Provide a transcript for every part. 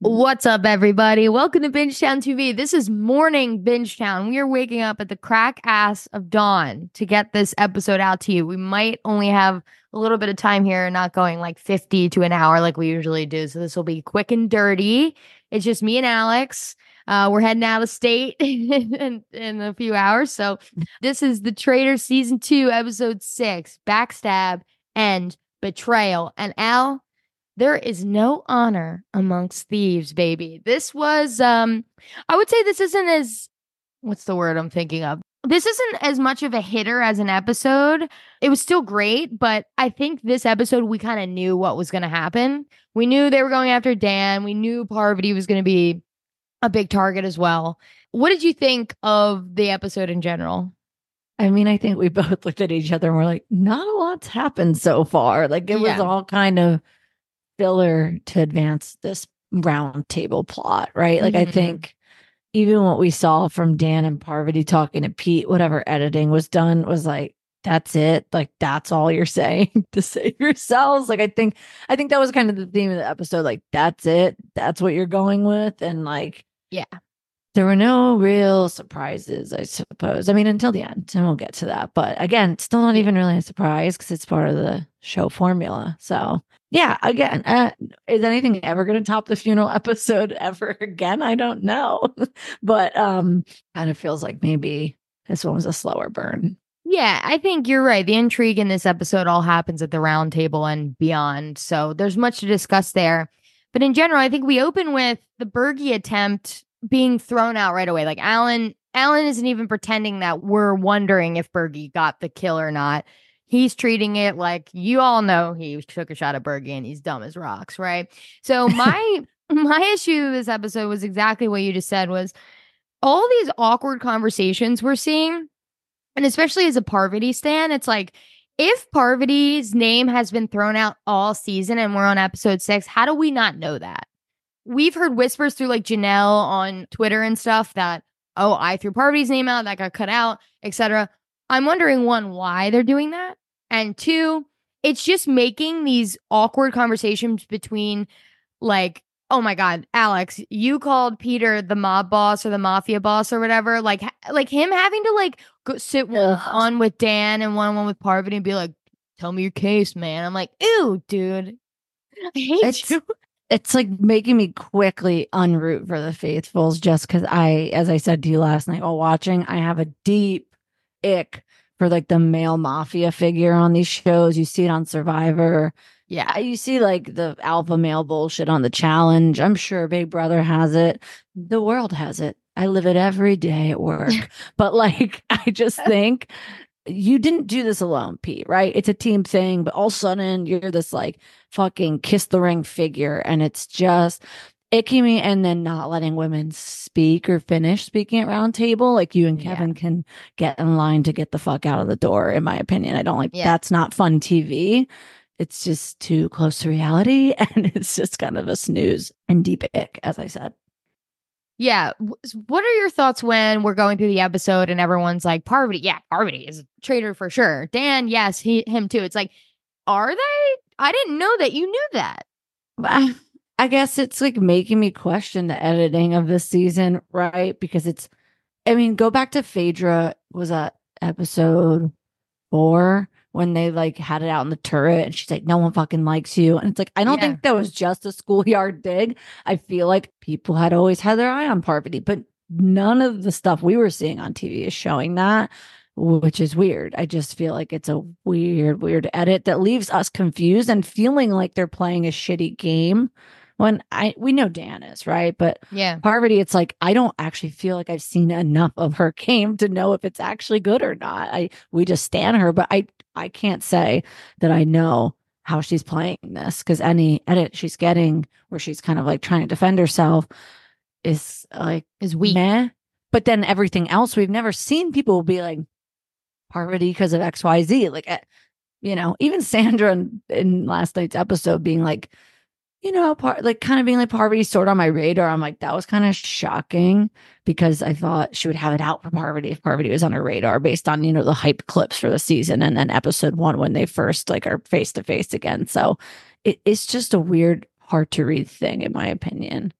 What's up, everybody? Welcome to Bingetown TV. This is morning Bingetown. We are waking up at the crack ass of dawn to get this episode out to you. We might only have a little bit of time here and not going like 50 to an hour like we usually do. So this will be quick and dirty. It's just me and Alex. We're heading out of state in a few hours. So this is The Traitors Season 2, Episode 6, Backstab and Betrayal. And Al, there is no honor amongst thieves, baby. This was, I would say this isn't as, what's the word I'm thinking of? This isn't as much of a hitter as an episode. It was still great, but I think this episode, we kind of knew what was going to happen. We knew they were going after Dan. We knew Parvati was going to be a big target as well. What did you think of the episode in general? I mean, I think we both looked at each other and we're like, not a lot's happened so far. Like it was all kind of filler to advance this round table plot, right? Like I think even what we saw from Dan and Parvati talking to Pete, whatever editing was done was like, that's it. Like that's all you're saying to save yourselves. Like I think that was kind of the theme of the episode. Like that's it. That's what you're going with. And like, yeah, there were no real surprises, I suppose. I mean, until the end, and we'll get to that. But again, still not even really a surprise because it's part of the show formula. So yeah, again, is anything ever going to top the funeral episode ever again? I don't know. But kind of feels like maybe this one was a slower burn. Yeah, I think you're right. The intrigue in this episode all happens at the round table and beyond. So there's much to discuss there. But in general, I think we open with the Bergie attempt being thrown out right away. Like Alan isn't even pretending that we're wondering if Bergie got the kill or not. He's treating it like, you all know he took a shot at Bergie and he's dumb as rocks, right? So my issue with this episode was exactly what you just said, was all these awkward conversations we're seeing, and especially as a Parvati stan, it's like, if Parvati's name has been thrown out all season and we're on episode 6, how do we not know that? We've heard whispers through like Janelle on Twitter and stuff that, oh, I threw Parvati's name out, that got cut out, etc. I'm wondering, one, why they're doing that. And two, it's just making these awkward conversations between like, oh my God, Alex, you called Peter the mob boss or the mafia boss or whatever. Like him having to like go sit on with Dan and one-on-one with Parvati and be like, tell me your case, man. I'm like, ew, dude. I hate you. It's like making me quickly unroot for the Faithfuls just because as I said to you last night while watching, I have a deep ick for like the male mafia figure on these shows. You see it on Survivor. Yeah, you see like the alpha male bullshit on The Challenge. I'm sure Big Brother has it. The world has it. I live it every day at work. But like, I just think you didn't do this alone, Pete, right? It's a team thing, but all of a sudden you're this like fucking kiss the ring figure. And it's just icky me. And then not letting women speak or finish speaking at round table. Like you and Kevin can get in line to get the fuck out of the door, in my opinion. I don't like that's not fun TV. It's just too close to reality. And it's just kind of a snooze and deep ick, as I said. Yeah. What are your thoughts when we're going through the episode and everyone's like, Parvati? Yeah, Parvati is a traitor for sure. Dan, yes, him too. It's like, are they? I didn't know that you knew that. I guess it's like making me question the editing of this season, right? Because it's, I mean, go back to Phaedra, was that episode 4 when they like had it out in the turret and she's like, no one fucking likes you. And it's like, I don't think that was just a schoolyard dig. I feel like people had always had their eye on Parvati, but none of the stuff we were seeing on TV is showing that. which is weird. I just feel like it's a weird edit that leaves us confused and feeling like they're playing a shitty game. When we know Dan is, right? But yeah, Parvati, it's like, I don't actually feel like I've seen enough of her game to know if it's actually good or not. We just stan her, but I can't say that I know how she's playing this, because any edit she's getting where she's kind of like trying to defend herself is weak. Meh. But then everything else, we've never seen people be like Parvati because of XYZ. Like, you know, even Sandra in last night's episode being like, you know, Parvati's sort of on my radar. I'm like, that was kind of shocking, because I thought she would have it out for Parvati if Parvati was on her radar based on, you know, the hype clips for the season and then episode 1 when they first like are face to face again. So it's just a weird, hard to read thing, in my opinion.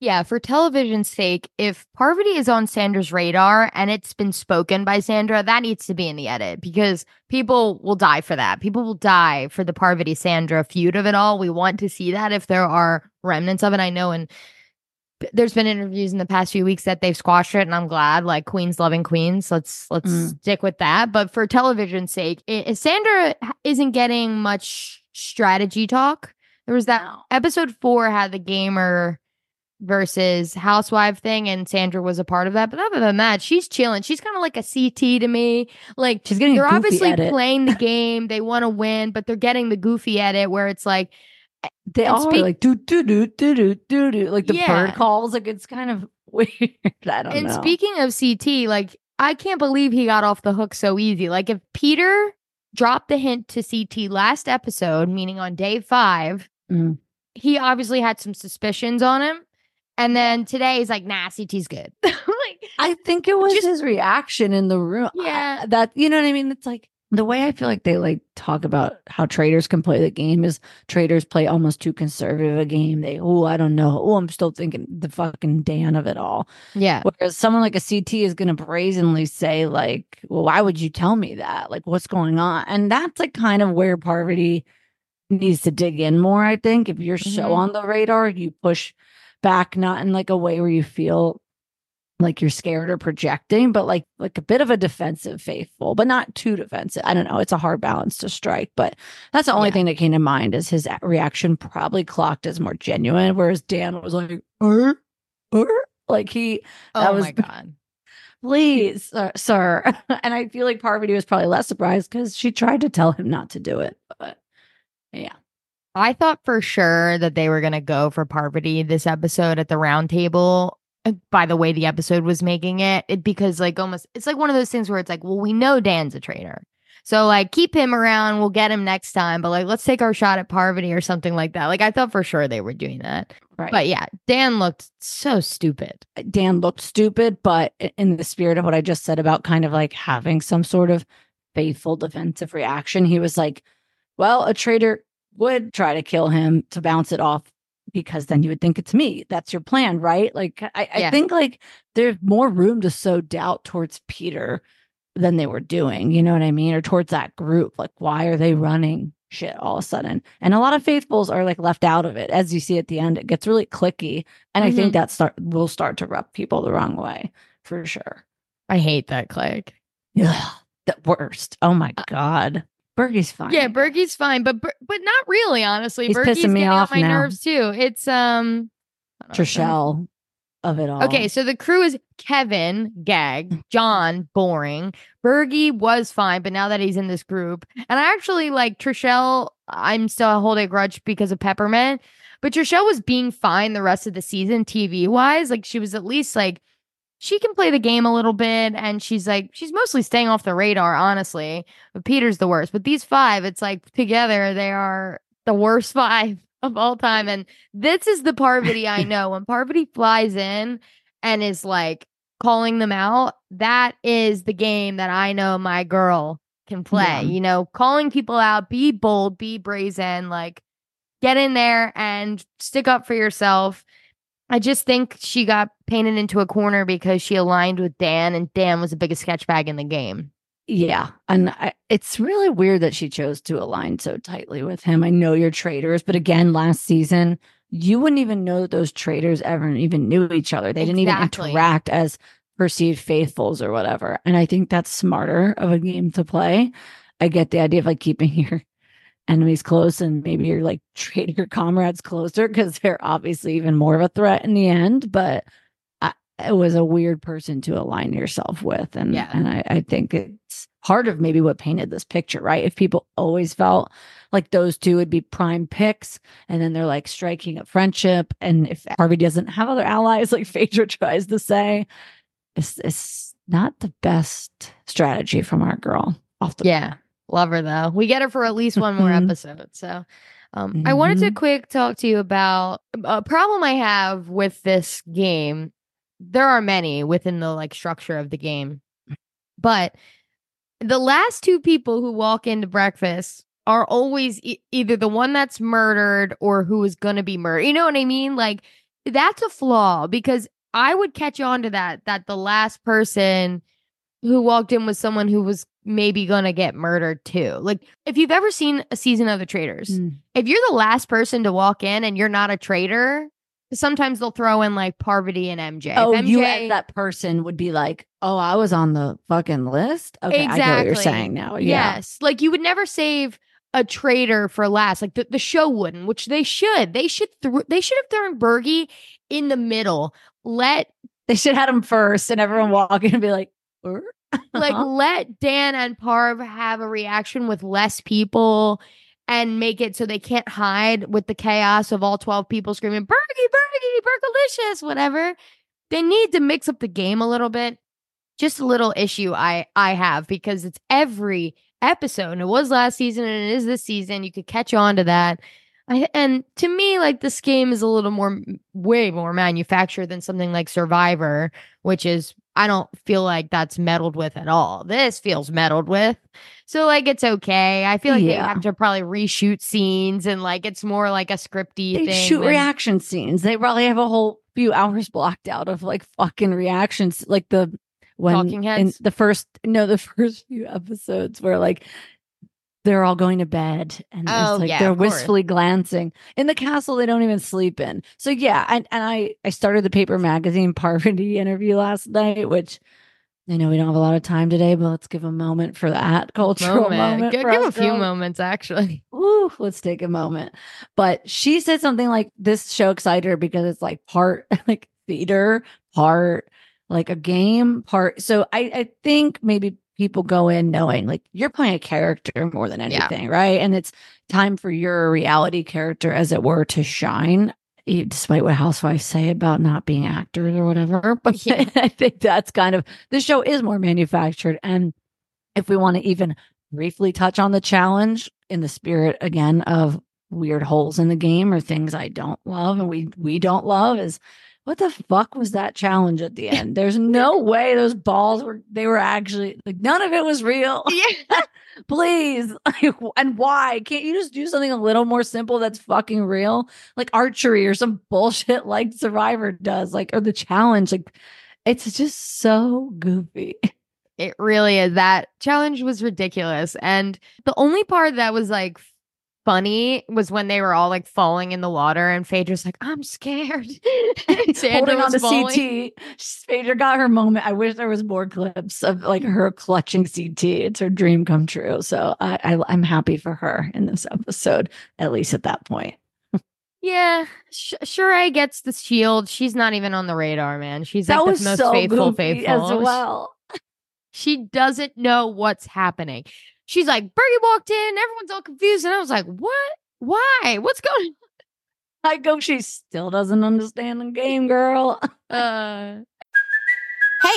Yeah, for television's sake, if Parvati is on Sandra's radar and it's been spoken by Sandra, that needs to be in the edit, because people will die for that. People will die for the Parvati-Sandra feud of it all. We want to see that if there are remnants of it. I know, and there's been interviews in the past few weeks that they've squashed it, and I'm glad, like Queens loving Queens. Let's stick with that. But for television's sake, Sandra isn't getting much strategy talk. There was that episode 4 had the gamer versus housewife thing, and Sandra was a part of that, but other than that, she's chilling. She's kind of like a CT to me. Like, she's getting, they're obviously edit. Playing the game, they want to win, but they're getting the goofy edit where it's like they all are like do do do do do do do, like the bird calls. Like, it's kind of weird. I don't know. And speaking of CT, like, I can't believe he got off the hook so easy. Like, if Peter dropped the hint to CT last episode, meaning on day 5, he obviously had some suspicions on him. And then today he's like, nah, CT's good. Like, I think it was just his reaction in the room. Yeah. That, you know what I mean? It's like the way I feel like they like talk about how traders can play the game is traders play almost too conservative a game. They, I don't know. I'm still thinking the fucking Dan of it all. Yeah. Whereas someone like a CT is going to brazenly say like, well, why would you tell me that? Like, what's going on? And that's like kind of where Parvati needs to dig in more, I think. If you're so on the radar, you push back, not in like a way where you feel like you're scared or projecting, but like a bit of a defensive faithful, but not too defensive. I don't know. It's a hard balance to strike, but that's the only thing that came to mind, is his reaction probably clocked as more genuine, whereas Dan was like, like he, that was, my God, please, sir. And I feel like Parvati was probably less surprised because she tried to tell him not to do it, but yeah. I thought for sure that they were going to go for Parvati this episode at the round table by the way the episode was making it, because like almost it's like one of those things where it's like, well, we know Dan's a traitor, so like keep him around. We'll get him next time. But like, let's take our shot at Parvati or something like that. Like, I thought for sure they were doing that. Right. But yeah, Dan looked so stupid. Dan looked stupid, but in the spirit of what I just said about kind of like having some sort of faithful defensive reaction, he was like, well, a traitor would try to kill him to bounce it off, because then you would think it's me. That's your plan, right? Like, I think like there's more room to sow doubt towards Peter than they were doing, you know what I mean? Or towards that group. Like, why are they running shit all of a sudden? And a lot of faithfuls are like left out of it. As you see at the end, it gets really clicky. And I think that will start to rub people the wrong way for sure. I hate that click. Yeah, the worst. Oh my God. Bergie's fine. Yeah, Bergie's fine, but not really, honestly. He's Bergie's pissing me off on my nerves too. It's Trishelle of it all. Okay, so the crew is Kevin, gag, John, boring. Bergie was fine, but now that he's in this group, and I actually like Trishelle. I'm still holding a grudge because of Peppermint, but Trishelle was being fine the rest of the season, TV wise. Like, she was at least like, she can play the game a little bit, and she's mostly staying off the radar, honestly. But Peter's the worst. But these 5, it's like together they are the worst 5 of all time. And this is the Parvati I know. When Parvati flies in and is like calling them out, that is the game that I know my girl can play. Yeah. You know, calling people out, be bold, be brazen, like get in there and stick up for yourself. I just think she got painted into a corner because she aligned with Dan, and Dan was the biggest sketchbag in the game. Yeah. And it's really weird that she chose to align so tightly with him. I know you're traitors, but again, last season, you wouldn't even know that those traitors ever even knew each other. They didn't even interact as perceived faithfuls or whatever. And I think that's smarter of a game to play. I get the idea of like keeping your enemies close and maybe you're like trading your comrades closer because they're obviously even more of a threat in the end. But it was a weird person to align yourself with. And, and I think it's part of maybe what painted this picture, right? If people always felt like those two would be prime picks and then they're like striking a friendship. And if Harvey doesn't have other allies, like Phaedra tries to say, it's not the best strategy from our girl. Off the board. Love her though. We get her for at least one more episode. So I wanted to quick talk to you about a problem I have with this game. There are many within the like structure of the game, but the last two people who walk into breakfast are always either the one that's murdered or who is going to be murdered. You know what I mean? Like that's a flaw because I would catch on to that the last person who walked in was someone who was maybe going to get murdered too. Like if you've ever seen a season of The Traitors, if you're the last person to walk in and you're not a traitor, sometimes they'll throw in like Parvati and MJ. Oh, MJ, you as that person would be like, oh, I was on the fucking list. Okay, exactly. I know what you're saying now. Yeah. Yes. Like you would never save a traitor for last. Like the show wouldn't, which they should. They should have thrown Bergie in the middle. They should have had him first and everyone walk in and be like, like let Dan and Parv have a reaction with less people. And make it so they can't hide with the chaos of all 12 people screaming, Bergie, Bergie, Bergalicious, whatever. They need to mix up the game a little bit. Just a little issue I have because it's every episode. And it was last season and it is this season. You could catch on to that. And to me, like this game is a little more, way more manufactured than something like Survivor, which is, I don't feel like that's meddled with at all. This feels meddled with. So like, it's okay. I feel like they have to probably reshoot scenes and like, it's more like a scripty thing. They shoot reaction scenes. They probably have a whole few hours blocked out of like fucking reactions. Like Talking Heads? The first few episodes where like, they're all going to bed and it's like they're wistfully glancing in the castle they don't even sleep in. So yeah, and I started the paper magazine Parvati interview last night, which I know we don't have a lot of time today, but let's give a moment for that cultural moment. Give a few moments actually. Ooh, let's take a moment. But she said something like, "This show excited her because it's like part like theater, part like a game, part." So I think maybe. People go in knowing like you're playing a character more than anything, right? And it's time for your reality character, as it were, to shine, despite what housewives say about not being actors or whatever. But I think that's kind of, this show is more manufactured. And if we want to even briefly touch on the challenge in the spirit, again, of weird holes in the game or things I don't love and we don't love is, what the fuck was that challenge at the end? There's no way those balls were actually like, none of it was real. Yeah. Please. Like, and why? Can't you just do something a little more simple that's fucking real? Like archery or some bullshit like Survivor does, like, or the challenge. Like, it's just so goofy. It really is. That challenge was ridiculous. And the only part that was like funny was when they were all like falling in the water and Phaedra's like, I'm scared. Holding on to CT. Phaedra got her moment. I wish there was more clips of like her clutching CT. It's her dream come true. So I'm happy for her in this episode, at least at that point. Yeah. Sheree gets the shield. She's not even on the radar, man. She's like the most faithful as well. She doesn't know what's happening. She's like, Bergie walked in. Everyone's all confused. And I was like, what? Why? What's going on? I go, she still doesn't understand the game, girl. Hey,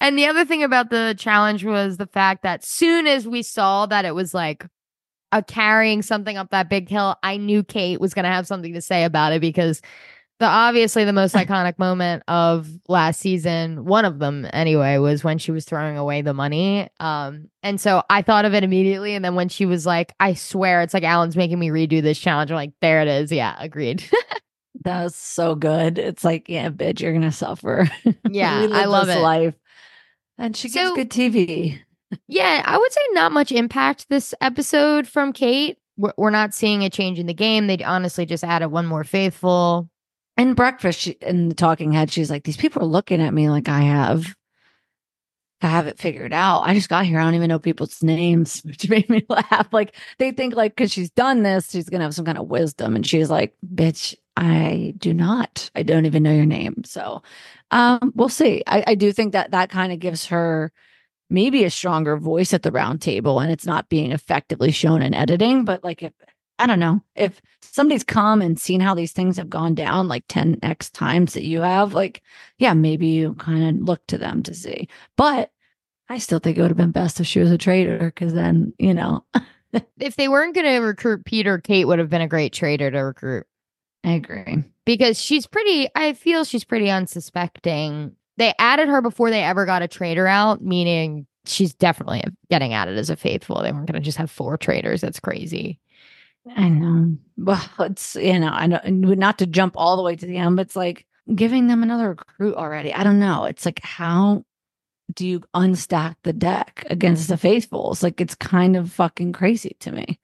And the other thing about the challenge was the fact that soon as we saw that it was like carrying something up that big hill, I knew Kate was going to have something to say about it because obviously the most iconic moment of last season, one of them anyway, was when she was throwing away the money. And so I thought of it immediately. And then when she was like, I swear, it's like Alan's making me redo this challenge. I'm like, there it is. Yeah, agreed. That was so good. It's like, yeah, bitch, you're going to suffer. Yeah, I love it. Life. And she gives good TV. Yeah, I would say not much impact this episode from Kate. We're not seeing a change in the game. They honestly just added one more faithful. And breakfast, in the talking head, she's like, these people are looking at me like I have it figured out. I just got here. I don't even know people's names, which made me laugh. Like, they think, like, because she's done this, she's going to have some kind of wisdom. And she's like, bitch, I do not. I don't even know your name. So we'll see. I do think that kind of gives her maybe a stronger voice at the round table, and it's not being effectively shown in editing. But like, if I don't know, if somebody's come and seen how these things have gone down like 10x times that you have, like, yeah, maybe you kind of look to them to see. But I still think it would have been best if she was a traitor, because then, you know, if they weren't going to recruit Peter, Kate would have been a great traitor to recruit. I agree, because I feel she's pretty unsuspecting. They added her before they ever got a traitor out, meaning she's definitely getting at it as a faithful. They weren't going to just have 4 traitors. That's crazy. I know. Well, it's, you know, I know, not to jump all the way to the end, but it's like giving them another recruit already. I don't know. It's like, how do you unstack the deck against the faithfuls? Like, it's kind of fucking crazy to me.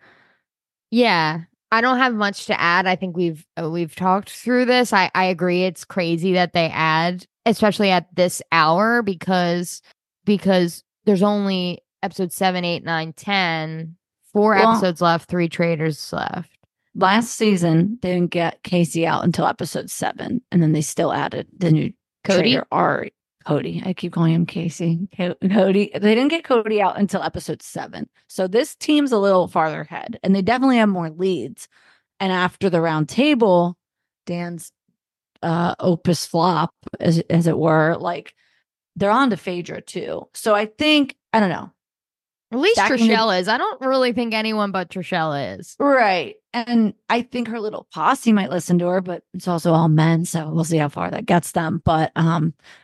Yeah. I don't have much to add. I think we've talked through this. I agree. It's crazy that they add, especially at this hour, because there's only episode 7, 8, 9, 10, 4 episodes left, 3 traitors left. Last season, they didn't get Casey out until episode 7, and then they still added the new Cody? Traitor Ari. Cody. I keep calling him Casey. Cody. They didn't get Cody out until episode 7. So this team's a little farther ahead, and they definitely have more leads. And after the round table, Dan's opus flop, as it were, like, they're on to Phaedra too. So I think, I don't know. At least Trishelle is. I don't really think anyone but Trishelle is. Right. And I think her little posse might listen to her, but it's also all men, so we'll see how far that gets them. But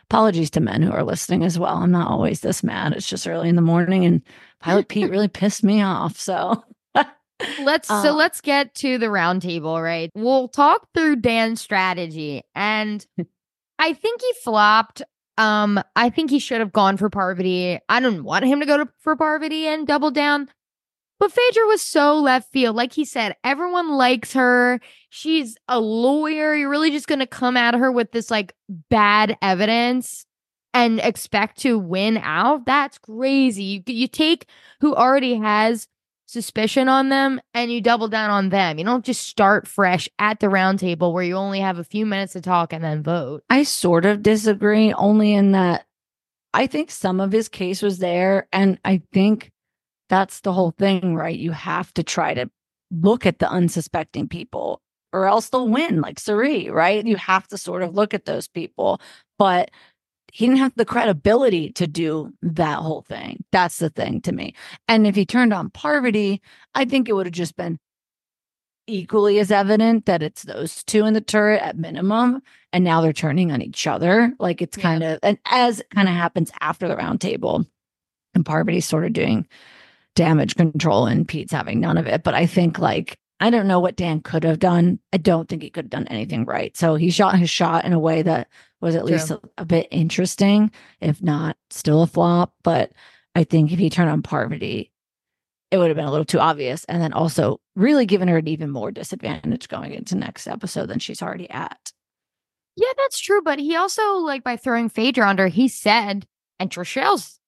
apologies to men who are listening as well. I'm not always this mad. It's just early in the morning, and Pilot Pete really pissed me off, so... Let's get to the round table, right? We'll talk through Dan's strategy, and I think he flopped. I think he should have gone for Parvati. I didn't want him to go for Parvati and double down. But Phaedra was so left field. Like he said, everyone likes her. She's a lawyer. You're really just going to come at her with this like bad evidence and expect to win out? That's crazy. You take who already has suspicion on them and you double down on them. You don't just start fresh at the round table where you only have a few minutes to talk and then vote. I sort of disagree, only in that I think some of his case was there, and I think that's the whole thing, right? You have to try to look at the unsuspecting people or else they'll win, like Suri, right? You have to sort of look at those people, but he didn't have the credibility to do that whole thing. That's the thing to me. And if he turned on Parvati, I think it would have just been equally as evident that it's those two in the turret at minimum. And now they're turning on each other. Like, it's kind of, and as it kind of happens after the round table, and Parvati's sort of doing damage control and Pete's having none of it. But I think, like, I don't know what Dan could have done. I don't think he could have done anything right. So he shot his shot in a way that was at least a bit interesting, if not still a flop. But I think if he turned on Parvati, it would have been a little too obvious. And then also really given her an even more disadvantage going into next episode than she's already at. Yeah, that's true. But he also, like, by throwing Phaedra under, he said, and Trishelle's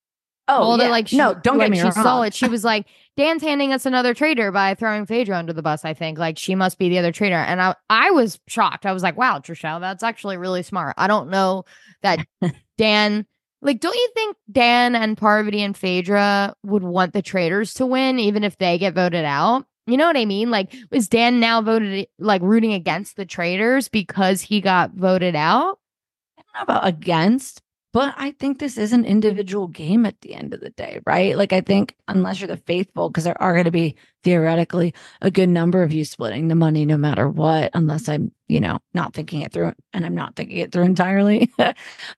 She saw it. She was like, Dan's handing us another traitor by throwing Phaedra under the bus, I think. Like, she must be the other traitor. And I was shocked. I was like, wow, Trishelle, that's actually really smart. I don't know that Dan, like, don't you think Dan and Parvati and Phaedra would want the traitors to win, even if they get voted out? You know what I mean? Like, is Dan now voted, like, rooting against the traitors because he got voted out? I don't know about against, But I think this is an individual game at the end of the day, right? Like, I think unless you're the faithful, because there are going to be theoretically a good number of you splitting the money no matter what, unless I'm, you know, not thinking it through, and I'm not thinking it through entirely.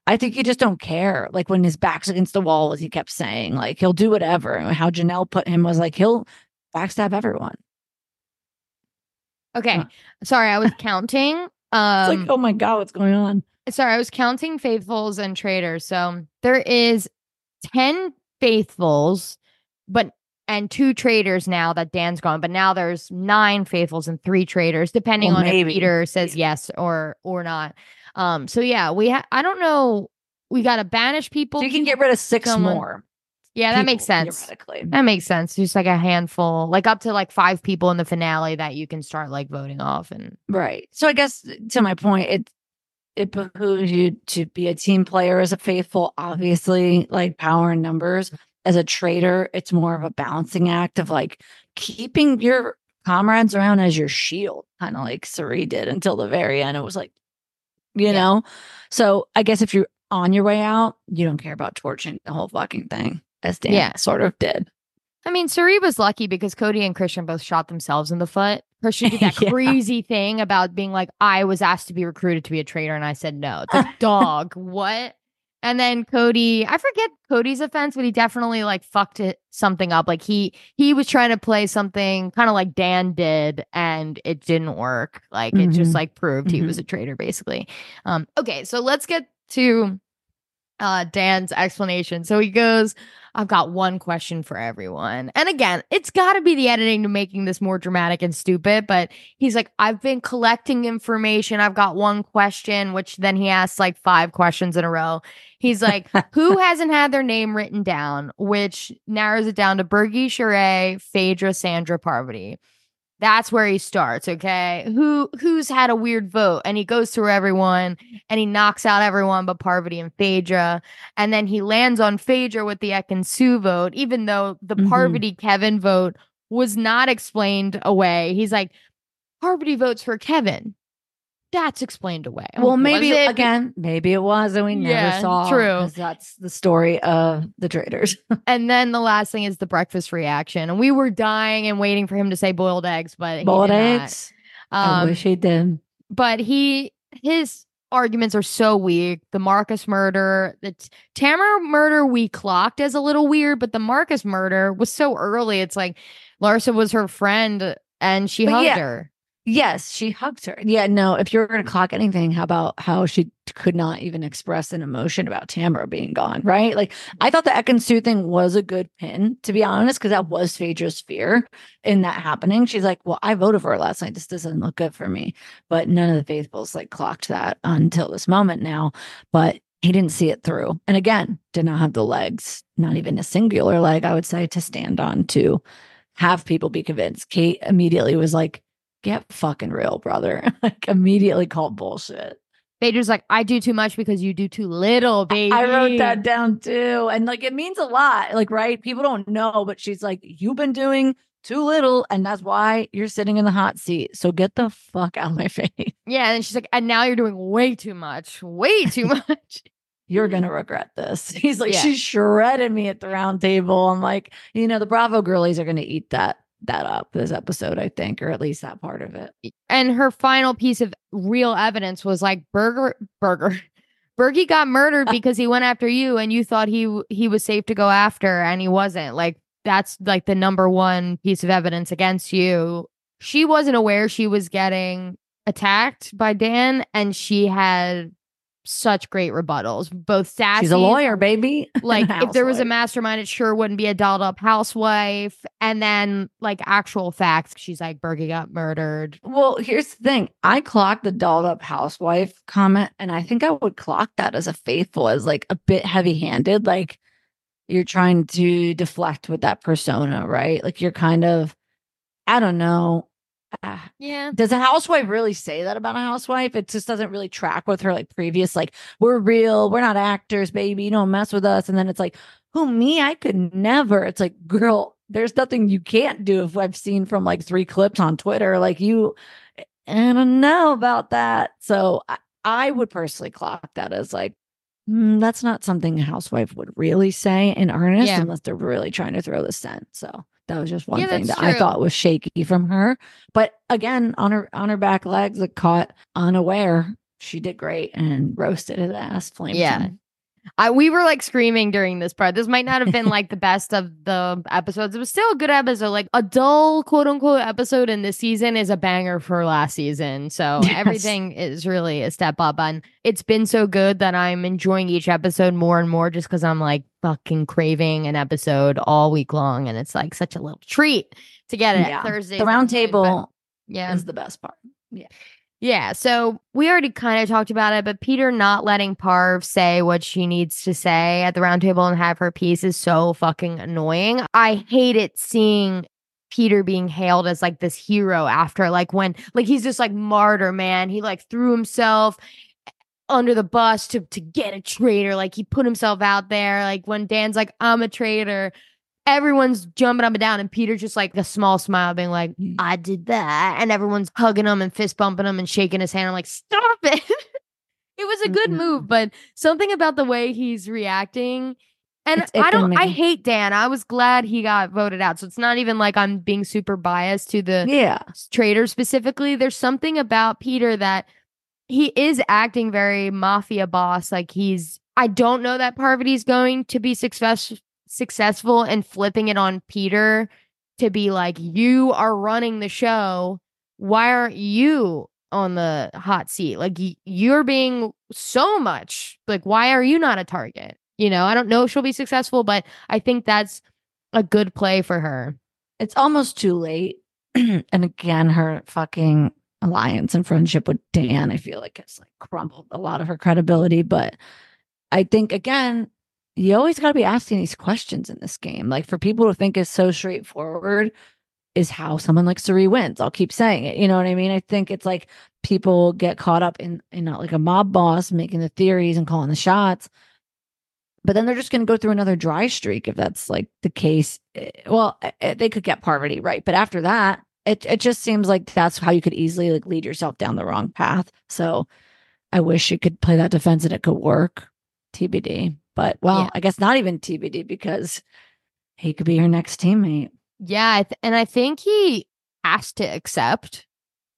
I think you just don't care. Like, when his back's against the wall, as he kept saying, like, he'll do whatever. And how Janelle put him was like, he'll backstab everyone. Okay. Sorry, I was counting. It's like, oh my God, what's going on? Sorry, I was counting faithfuls and traitors. So there is 10 faithfuls, but and 2 traitors now that Dan's gone. But now there's 9 faithfuls and 3 traitors, depending on if Peter says yes or not. So yeah, I don't know. We got to banish people. So you can get rid of 6 more. Yeah, that makes sense. That makes sense. Just like a handful, like up to like 5 people in the finale that you can start like voting off and right. So I guess to my point, it behooves you to be a team player as a faithful, obviously, like power in numbers. As a traitor, it's more of a balancing act of like keeping your comrades around as your shield, kind of like Suri did until the very end. It was like, you know, so I guess if you're on your way out, you don't care about torching the whole fucking thing, as Dan sort of did. I mean, Suri was lucky because Cody and Christian both shot themselves in the foot. Christian did that crazy thing about being like, I was asked to be recruited to be a traitor, and I said no. It's like, dog, what? And then Cody, I forget Cody's offense, but he definitely like fucked something up. Like he was trying to play something kind of like Dan did, and it didn't work. Like it just like proved he was a traitor, basically. Okay, so let's get to Dan's explanation. So he goes, I've got one question for everyone. And again, it's got to be the editing to making this more dramatic and stupid. But he's like, I've been collecting information. I've got one question, which then he asks like 5 questions in a row. He's like, who hasn't had their name written down? Which narrows it down to Bergie, Sheree, Phaedra, Sandra, Parvati. That's where he starts, okay? Who's had a weird vote? And he goes through everyone, and he knocks out everyone but Parvati and Phaedra. And then he lands on Phaedra with the Ekin-Su vote, even though the Parvati-Kevin vote was not explained away. He's like, Parvati votes for Kevin. That's explained away. Well, maybe it was, and we never saw. True, that's the story of the traitors. And then the last thing is the breakfast reaction, and we were dying and waiting for him to say boiled eggs, but boiled eggs. I wish he did. But his arguments are so weak. The Marcus murder, the Tamara murder, we clocked as a little weird, but the Marcus murder was so early. It's like Larsa was her friend, and she hugged her. Yes, she hugged her. Yeah, no, if you're going to clock anything, how about how she could not even express an emotion about Tamara being gone, right? Like, I thought the Ekin-Su thing was a good pin, to be honest, because that was Phaedra's fear in that happening. She's like, well, I voted for her last night. This doesn't look good for me. But none of the faithfuls, like, clocked that until this moment now. But he didn't see it through. And again, did not have the legs, not even a singular leg, I would say, to stand on to have people be convinced. Kate immediately was like, get fucking real, brother. Like, immediately called bullshit. Phaedra's like, I do too much because you do too little, baby. I wrote that down too. And like, it means a lot. Like, right? People don't know, but she's like, you've been doing too little, and that's why you're sitting in the hot seat. So get the fuck out of my face. Yeah. And she's like, and now you're doing way too much. Way too much. You're going to regret this. He's like, she shredded me at the round table. I'm like, you know, the Bravo girlies are going to eat that up this episode, I think, or at least that part of it. And her final piece of real evidence was like, Bergie got murdered because he went after you, and you thought he was safe to go after, and he wasn't. Like, that's like the number one piece of evidence against you. She wasn't aware she was getting attacked by Dan, and she had such great rebuttals. Both sassy. She's a lawyer, baby. Like, if there was a mastermind, it sure wouldn't be a dolled up housewife. And then, like, actual facts. She's like, Bergie got murdered. Well, here's the thing. I clocked the dolled up housewife comment, and I think I would clock that as a faithful as like a bit heavy handed. Like, you're trying to deflect with that persona, right? Like, you're kind of, I don't know. Yeah. Does a housewife really say that about a housewife? It just doesn't really track with her, like, previous, like, we're real, we're not actors, baby, you don't mess with us. And then it's like, who, me? I could never. It's like, girl, there's nothing you can't do. If I've seen from like 3 clips on Twitter, like, you, I don't know about that. So I would personally clock that as like that's not something a housewife would really say in earnest unless they're really trying to throw the scent. So that was just one thing that I thought was shaky from her. But again, on her back legs, it caught unaware. She did great and roasted his ass, flamed him. We were like screaming during this part. This might not have been like the best of the episodes. It was still a good episode. Like a dull quote unquote episode in this season is a banger for last season. So everything is really a step up, and it's been so good that I'm enjoying each episode more and more just because I'm like fucking craving an episode all week long. And it's like such a little treat to get it. Yeah. Thursday. The round table is the best part. Yeah. Yeah, so we already kind of talked about it, but Peter not letting Parv say what she needs to say at the roundtable and have her piece is so fucking annoying. I hate it seeing Peter being hailed as like this hero after like when like he's just like martyr, man. He like threw himself under the bus to get a traitor. Like he put himself out there. Like when Dan's like, I'm a traitor. Everyone's jumping up and down, and Peter's just like a small smile being like, I did that. And everyone's hugging him and fist bumping him and shaking his hand. I'm like, stop it. It was a good move, but something about the way he's reacting. And I hate Dan. I was glad he got voted out. So it's not even like I'm being super biased to the traitor specifically. There's something about Peter that he is acting very mafia boss. Like I don't know that Parvati's going to be successful and flipping it on Peter to be like, you are running the show, why aren't you on the hot seat? Like you're being so much, like why are you not a target? You know, I don't know if she'll be successful, but I think that's a good play for her. It's almost too late. And again, her fucking alliance and friendship with Dan, I feel like it's like crumbled a lot of her credibility. But I think again, you always got to be asking these questions in this game. Like for people to think is so straightforward is how someone like Suri wins. I'll keep saying it. You know what I mean? I think it's like people get caught up in not like a mob boss making the theories and calling the shots, but then they're just going to go through another dry streak. If that's like the case, well, they could get Parvati right. But after that, it just seems like that's how you could easily like lead yourself down the wrong path. So I wish you could play that defense and it could work. TBD. But, I guess not even TBD because he could be your next teammate. Yeah, and I think he has to accept.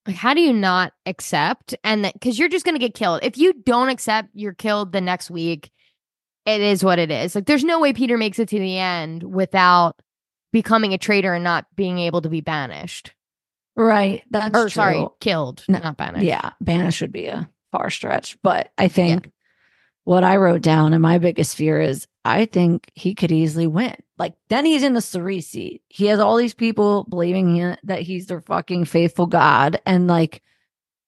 Like, how do you not accept? And because you're just going to get killed. If you don't accept, you're killed the next week. It is what it is. Like, there's no way Peter makes it to the end without becoming a traitor and not being able to be banished. Right. That's true. Sorry, killed, not banished. Yeah, banished would be a far stretch. But I think... Yeah. What I wrote down and my biggest fear is I think he could easily win. Like then he's in the Suri seat. He has all these people believing that he's their fucking faithful God. And like,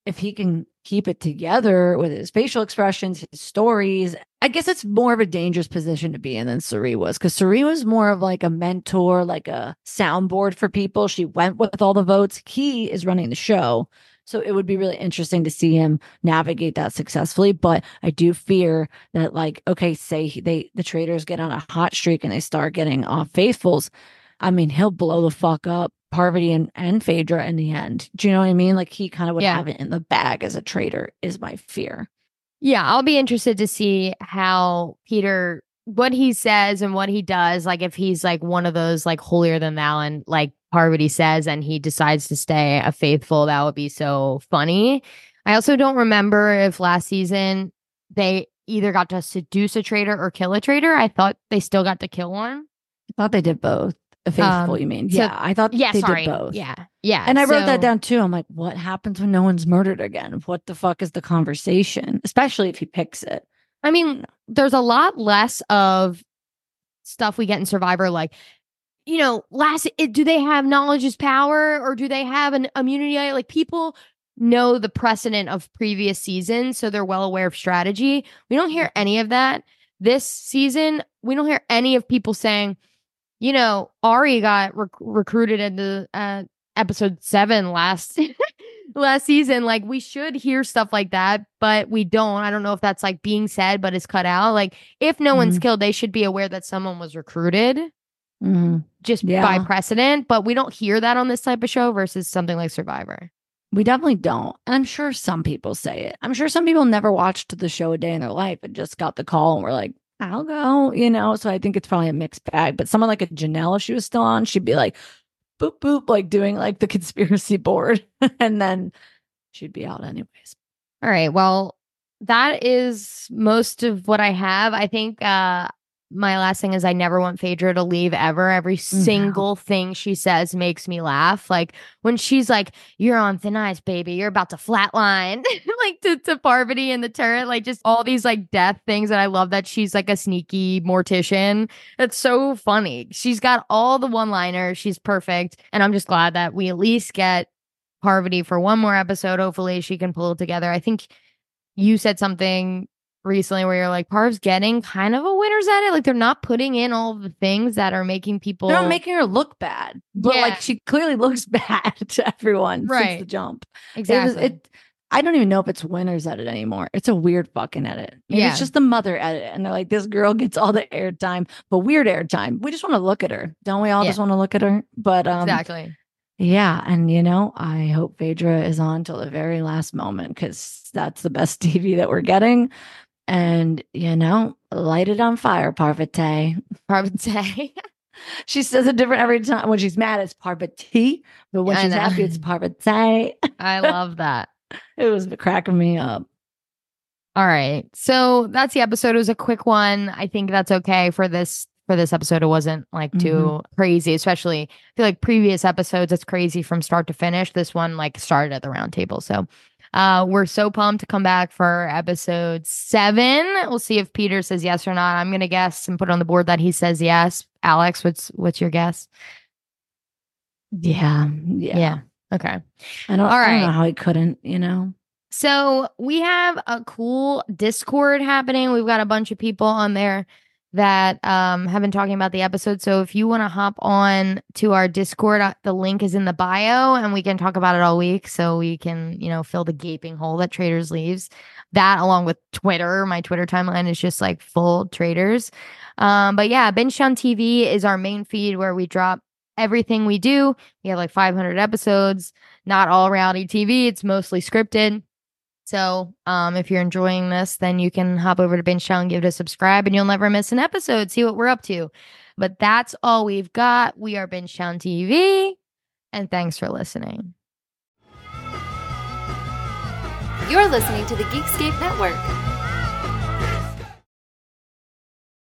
if he can keep it together with his facial expressions, his stories, I guess it's more of a dangerous position to be in than Suri was. Cause Suri was more of like a mentor, like a soundboard for people. She went with all the votes. He is running the show. So it would be really interesting to see him navigate that successfully. But I do fear that, like, okay, say the traitors get on a hot streak and they start getting off faithfuls. I mean, he'll blow the fuck up Parvati and Phaedra in the end. Do you know what I mean? Like, he kind of would have it in the bag as a traitor is my fear. Yeah, I'll be interested to see how Peter, what he says and what he does. Like, if he's, like, one of those, like, holier than thou and, like, Parvati says and he decides to stay a faithful, that would be so funny. I also don't remember if last season they either got to seduce a traitor or kill a traitor. I thought they still got to kill one. I thought they did both. A faithful, you mean? So, yeah, I thought did both. Yeah, yeah. And I wrote that down too. I'm like, what happens when no one's murdered again? What the fuck is the conversation? Especially if he picks it. I mean, there's a lot less of stuff we get in Survivor, like, you know, do they have knowledge is power or do they have an immunity? Like people know the precedent of previous seasons, so they're well aware of strategy. We don't hear any of that this season. We don't hear any of people saying, you know, Ari got recruited in the episode 7 last season. Like we should hear stuff like that, but we don't. I don't know if that's like being said, but it's cut out. Like if no one's killed, they should be aware that someone was recruited. Just by precedent, but we don't hear that on this type of show versus something like Survivor. We definitely don't. And I'm sure some people say it. I'm sure some people never watched the show a day in their life and just got the call and were like, I'll go, you know? So I think it's probably a mixed bag. But someone like a Janelle, if she was still on, she'd be like, boop, boop, like doing like the conspiracy board. And then she'd be out anyways. All right. Well, that is most of what I have. I think my last thing is I never want Phaedra to leave ever. Every single thing she says makes me laugh. Like when she's like, you're on thin ice, baby. You're about to flatline. Like to Parvati in the turret. Like just all these like death things. And I love that she's like a sneaky mortician. It's so funny. She's got all the one-liners. She's perfect. And I'm just glad that we at least get Parvati for one more episode. Hopefully she can pull it together. I think you said something recently where you're like, Parv's getting kind of a winner's at it. Like they're not putting in all the things that are making people. They're not making her look bad. But like she clearly looks bad to everyone since the jump. Exactly. I don't even know if it's winner's edit anymore. It's a weird fucking edit. Maybe it's just the mother edit. And they're like, this girl gets all the airtime, but weird airtime. We just want to look at her. Don't we all just want to look at her? But exactly. Yeah. And, you know, I hope Phaedra is on till the very last moment because that's the best TV that we're getting. And, you know, light it on fire, Parvati. Parvati. She says it different every time. When she's mad, it's Parvati. But when she's happy, it's Parvati. I love that. It was cracking me up. All right. So that's the episode. It was a quick one. I think that's okay for this episode. It wasn't like too crazy, especially I feel like previous episodes, it's crazy from start to finish. This one like started at the round table. So we're so pumped to come back for episode 7. We'll see if Peter says yes or not. I'm going to guess and put on the board that he says yes. Alex, what's your guess? Yeah. Okay. I don't know how he couldn't, you know. So we have a cool Discord happening. We've got a bunch of people on there that have been talking about the episode. So if you want to hop on to our Discord, the link is in the bio and we can talk about it all week. So we can, you know, fill the gaping hole that Traitors leaves. That along with Twitter, my Twitter timeline is just like full Traitors. But yeah, Bingetown TV is our main feed where we drop everything we do. We have like 500 episodes, not all reality TV. It's mostly scripted. So if you're enjoying this, then you can hop over to Bingetown and give it a subscribe and you'll never miss an episode. See what we're up to. But that's all we've got. We are Bingetown TV. And thanks for listening. You're listening to the Geekscape Network.